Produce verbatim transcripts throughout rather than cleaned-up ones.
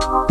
Bye.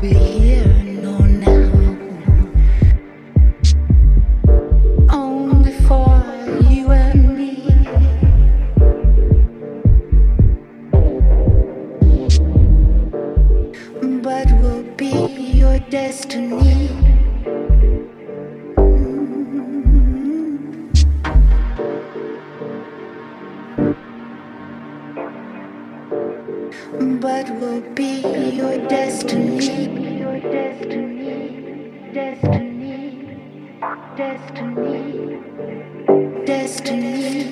be here nor now, only for you and me. But will be your destiny. But will be your destiny, your destiny, destiny, destiny, destiny.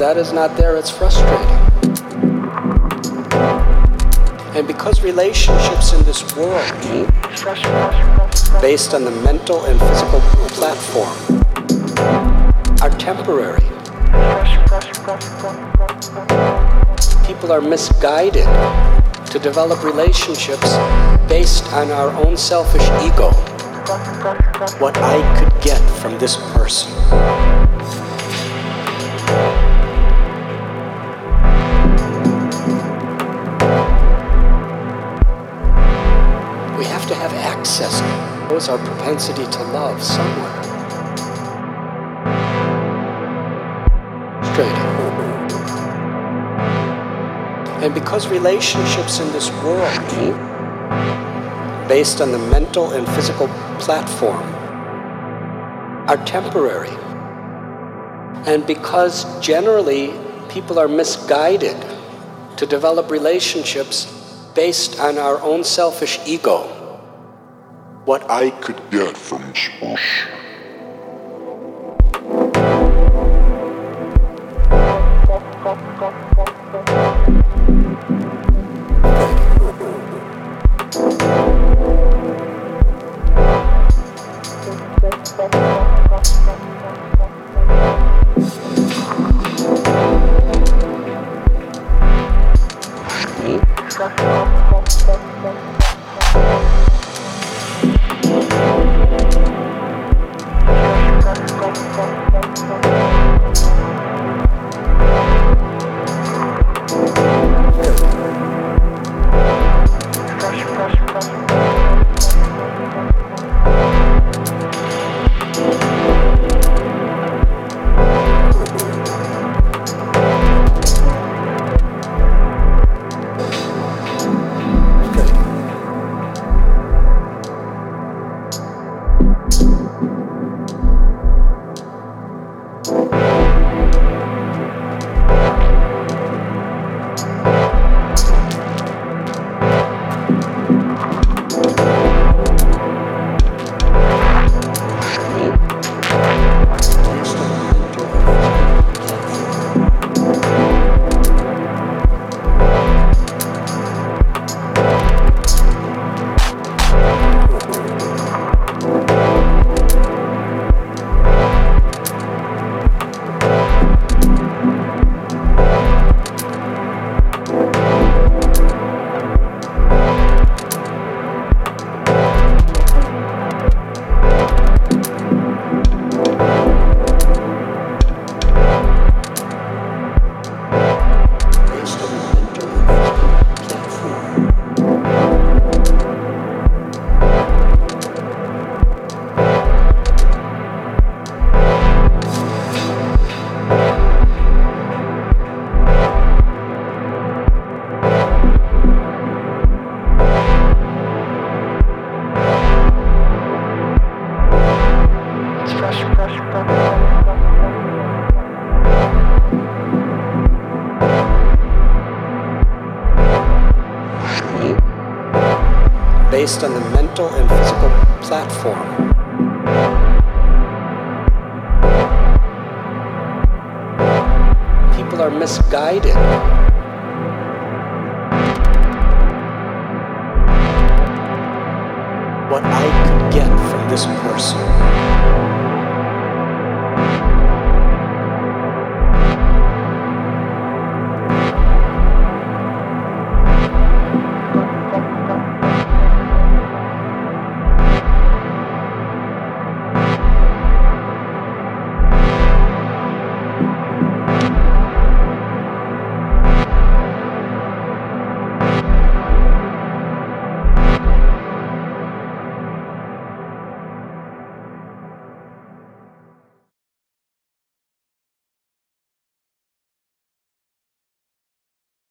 That is not there, it's frustrating. And because relationships in this world based on the mental and physical platform are temporary, people are misguided to develop relationships based on our own selfish ego, what I could get from this person. Our propensity to love somewhere. Straight. And because relationships in this world, based on the mental and physical platform, are temporary, and because generally people are misguided to develop relationships based on our own selfish ego, what I could get from this person. Based on the mental and physical platform people are misguided what I could get from this person.